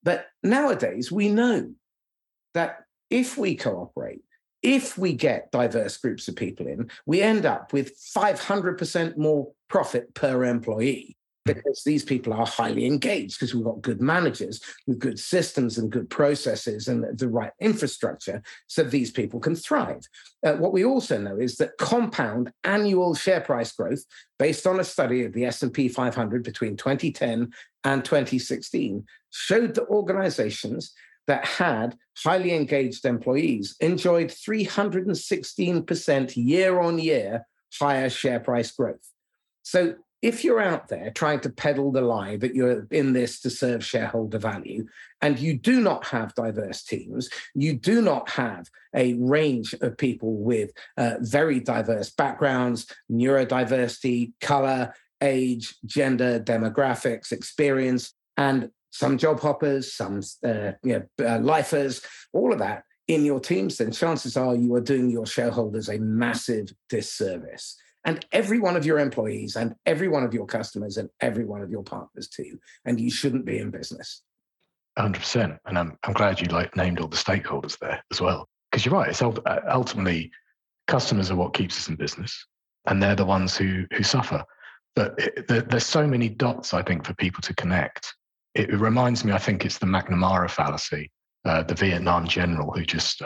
But nowadays we know that if we cooperate, if we get diverse groups of people in, we end up with 500% more profit per employee, because these people are highly engaged, because we've got good managers with good systems and good processes and the right infrastructure so these people can thrive. What we also know is that compound annual share price growth, based on a study of the S&P 500 between 2010 and 2016, showed that organizations that had highly engaged employees enjoyed 316% year-on-year higher share price growth. So if you're out there trying to peddle the lie that you're in this to serve shareholder value, and you do not have diverse teams, you do not have a range of people with very diverse backgrounds, neurodiversity, color, age, gender, demographics, experience, and some job hoppers, some lifers, all of that in your teams, then chances are you are doing your shareholders a massive disservice. And every one of your employees and every one of your customers and every one of your partners too. And you shouldn't be in business. 100%. And I'm glad you named all the stakeholders there as well. Because you're right, it's ultimately customers are what keeps us in business, and they're the ones who suffer. But there's so many dots, I think, for people to connect. It reminds me, I think it's the McNamara fallacy, the Vietnam general who just,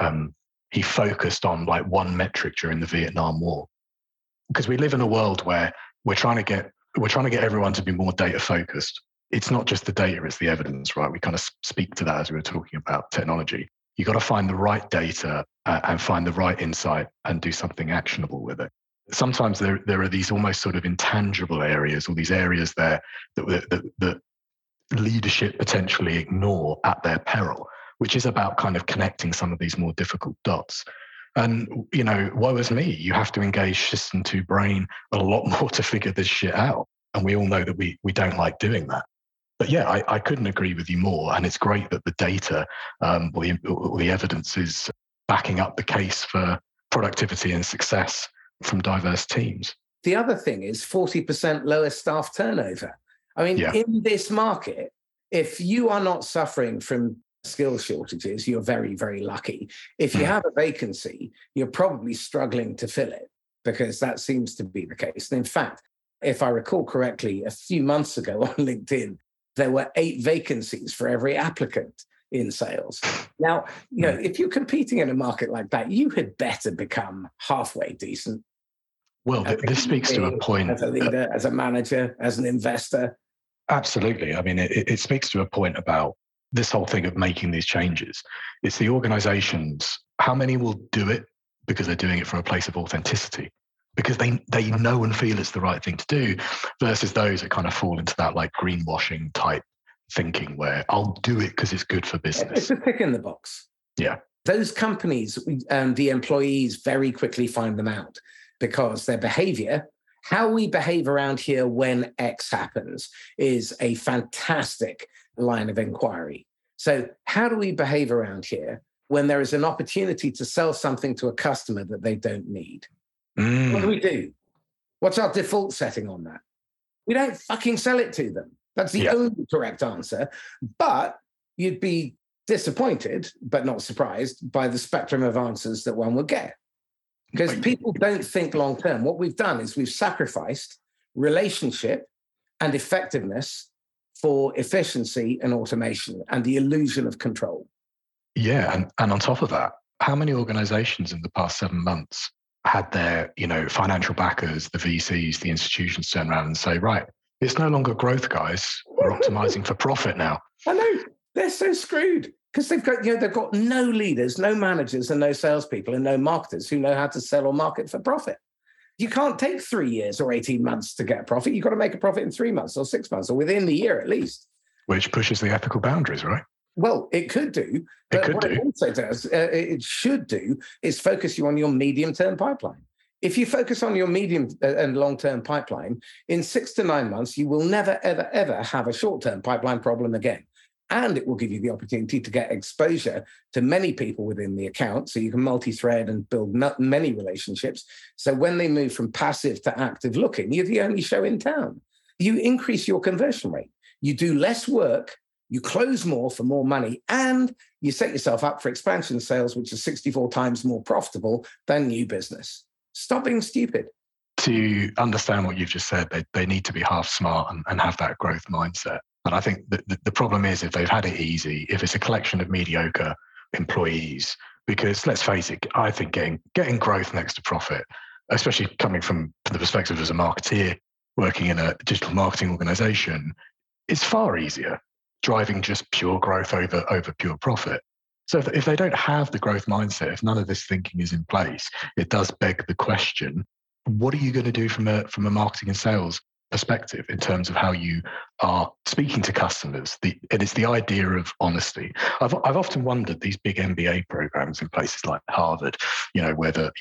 he focused on one metric during the Vietnam War. Because we live in a world where we're trying to get everyone to be more data focused. It's not just the data, it's the evidence, right? We kind of speak to that as we were talking about technology. You got to find the right data and find the right insight and do something actionable with it. Sometimes there are these almost sort of intangible areas, or these areas there that leadership potentially ignore at their peril, which is about kind of connecting some of these more difficult dots. And, woe is me, you have to engage system to brain a lot more to figure this shit out. And we all know that we don't like doing that. But yeah, I couldn't agree with you more. And it's great that the data or the evidence is backing up the case for productivity and success from diverse teams. The other thing is 40% lower staff turnover. I mean, In this market, if you are not suffering from skill shortages, you're very, very lucky. If you have a vacancy, you're probably struggling to fill it, because that seems to be the case. And in fact, if I recall correctly, a few months ago on LinkedIn, there were 8 vacancies for every applicant in sales. Now, if you're competing in a market like that, you had better become halfway decent. Well, this speaks to a point. As a leader, as a manager, as an investor. Absolutely. I mean, it speaks to a point about this whole thing of making these changes. It's the organizations, how many will do it because they're doing it from a place of authenticity, because they know and feel it's the right thing to do, versus those that kind of fall into that greenwashing type thinking where I'll do it because it's good for business. It's a tick in the box. Yeah. Those companies and the employees very quickly find them out, because their behavior, how we behave around here when X happens, is a fantastic line of inquiry. So how do we behave around here when there is an opportunity to sell something to a customer that they don't need? What do we do? What's our default setting on that? We don't fucking sell it to them. That's the only correct answer. But you'd be disappointed, but not surprised, by the spectrum of answers that one will get. Because people don't think long term. What we've done is we've sacrificed relationship and effectiveness for efficiency and automation and the illusion of control. Yeah. And on top of that, how many organizations in the past 7 months had their, financial backers, the VCs, the institutions turn around and say, right, it's no longer growth, guys. We're optimizing for profit now. I know. They're so screwed because they've got, they've got no leaders, no managers and no salespeople and no marketers who know how to sell or market for profit. You can't take 3 years or 18 months to get a profit. You've got to make a profit in 3 months or 6 months or within the year at least. Which pushes the ethical boundaries, right? Well, it could do. But it also does, it should do, is focus you on your medium-term pipeline. If you focus on your medium and long-term pipeline, in 6 to 9 months, you will never, ever, ever have a short-term pipeline problem again. And it will give you the opportunity to get exposure to many people within the account, so you can multi-thread and build many relationships. So when they move from passive to active looking, you're the only show in town. You increase your conversion rate. You do less work. You close more for more money, and you set yourself up for expansion sales, which are 64 times more profitable than new business. Stop being stupid. To understand what you've just said, they need to be half smart and have that growth mindset. And I think the problem is if they've had it easy, if it's a collection of mediocre employees, because let's face it, I think getting growth next to profit, especially coming from the perspective as a marketeer, working in a digital marketing organization, is far easier. Driving just pure growth over pure profit. So if they don't have the growth mindset, if none of this thinking is in place, it does beg the question, what are you going to do from a marketing and sales perspective in terms of how you are speaking to customers? It is the idea of honesty. I've often wondered these big MBA programs in places like Harvard, whether,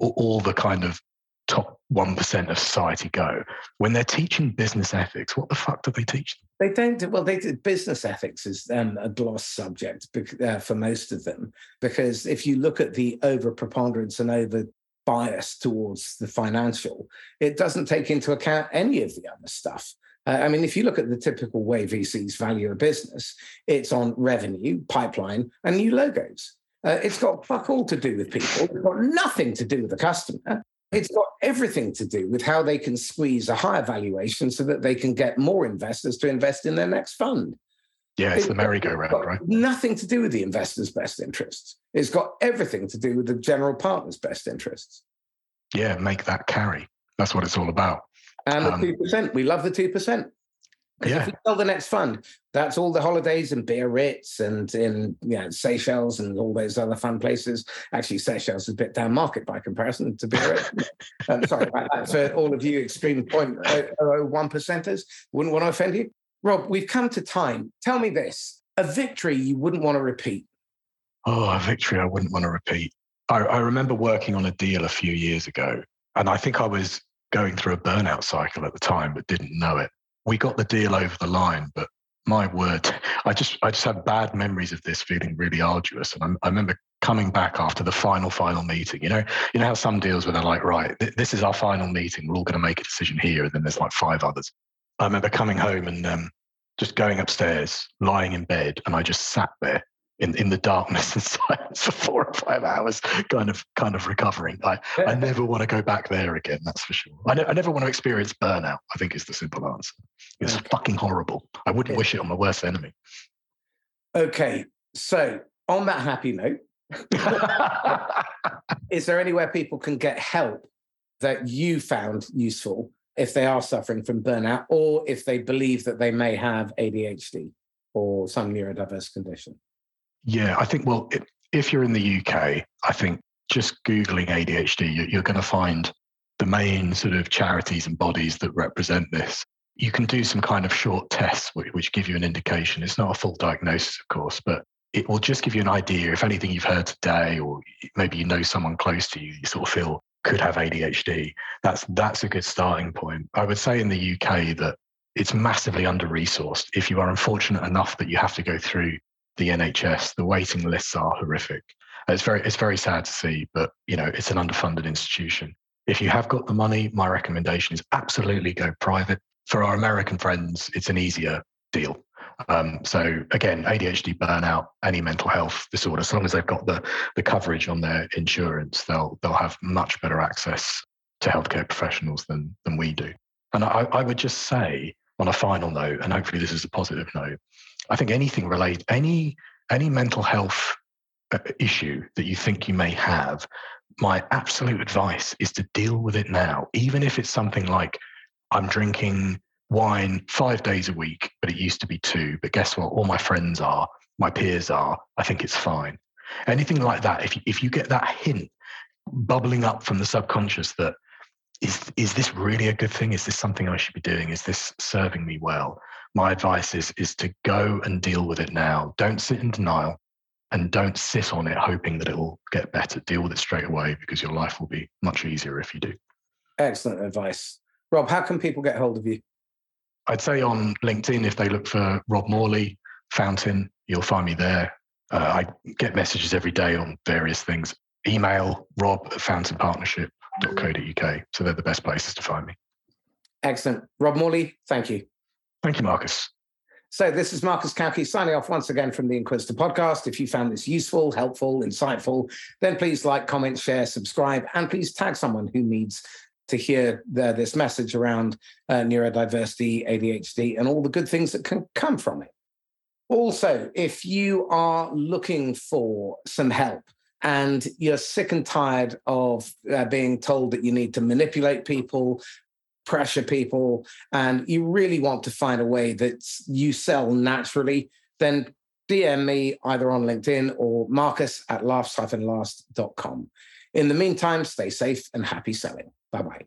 all the kind of top 1% of society go. When they're teaching business ethics, what the fuck do they teach them? They don't do, well, they did business ethics is a gloss subject for most of them, because if you look at the over preponderance and over bias towards the financial, it doesn't take into account any of the other stuff. If you look at the typical way VCs value a business, it's on revenue, pipeline, and new logos. It's got fuck all to do with people. It's got nothing to do with the customer. It's got everything to do with how they can squeeze a higher valuation so that they can get more investors to invest in their next fund. Yeah, it's the merry-go-round, right? Nothing to do with the investors' best interests. It's got everything to do with the general partners' best interests. Yeah, make that carry. That's what it's all about. And the 2%. We love the 2%. Yeah. If we sell the next fund, that's all the holidays and Biarritz and in Seychelles and all those other fun places. Actually, Seychelles is a bit down market by comparison to Biarritz. Sorry about that. So all of you extreme 0.001%ers, wouldn't want to offend you. Rob, we've come to time. Tell me this, a victory you wouldn't want to repeat. Oh, a victory I wouldn't want to repeat. I remember working on a deal a few years ago, and I think I was going through a burnout cycle at the time, but didn't know it. We got the deal over the line, but my word, I just have bad memories of this feeling really arduous. And I remember coming back after the final meeting. You know how some deals where they're like, right, this is our final meeting. We're all going to make a decision here. And then there's like five others. I remember coming home and just going upstairs, lying in bed. And I just sat there in the darkness and silence for 4 or 5 hours, kind of recovering. I never want to go back there again, that's for sure. I never want to experience burnout, I think is the simple answer. It's fucking horrible. I wouldn't wish it on my worst enemy. Okay, so on that happy note, is there anywhere people can get help that you found useful if they are suffering from burnout or if they believe that they may have ADHD or some neurodiverse condition? Yeah, I think, well, if you're in the UK, I think just Googling ADHD, you're going to find the main sort of charities and bodies that represent this. You can do some kind of short tests, which give you an indication. It's not a full diagnosis, of course, but it will just give you an idea. If anything you've heard today, or maybe someone close to you, you sort of feel could have ADHD, that's a good starting point. I would say in the UK that it's massively under-resourced. If you are unfortunate enough that you have to go through the NHS, the waiting lists are horrific. It's very sad to see, but it's an underfunded institution. If you have got the money, my recommendation is absolutely go private. For our American friends, it's an easier deal. So again, ADHD, burnout, any mental health disorder, as long as they've got the coverage on their insurance, they'll have much better access to healthcare professionals than we do. And I would just say on a final note, and hopefully this is a positive note, I think anything related, any mental health issue that you think you may have, my absolute advice is to deal with it now, even if it's something like I'm drinking wine 5 days a week, but it used to be 2. But guess what? All my friends are, my peers are. I think it's fine. Anything like that. If you get that hint bubbling up from the subconscious that is this really a good thing? Is this something I should be doing? Is this serving me well? My advice is to go and deal with it now. Don't sit in denial and don't sit on it hoping that it will get better. Deal with it straight away because your life will be much easier if you do. Excellent advice. Rob, how can people get hold of you? I'd say on LinkedIn, if they look for Rob Morley, Fountain, you'll find me there. I get messages every day on various things. Email rob@fountainpartnership.co.uk. So they're the best places to find me. Excellent. Rob Morley, thank you. Thank you, Marcus. So this is Marcus Kauke signing off once again from the Inquisitor podcast. If you found this useful, helpful, insightful, then please like, comment, share, subscribe, and please tag someone who needs to hear this message around neurodiversity, ADHD, and all the good things that can come from it. Also, if you are looking for some help and you're sick and tired of being told that you need to manipulate people, pressure people, and you really want to find a way that you sell naturally, then DM me either on LinkedIn or marcus@laughs-last.com. In the meantime, stay safe and happy selling. Bye-bye.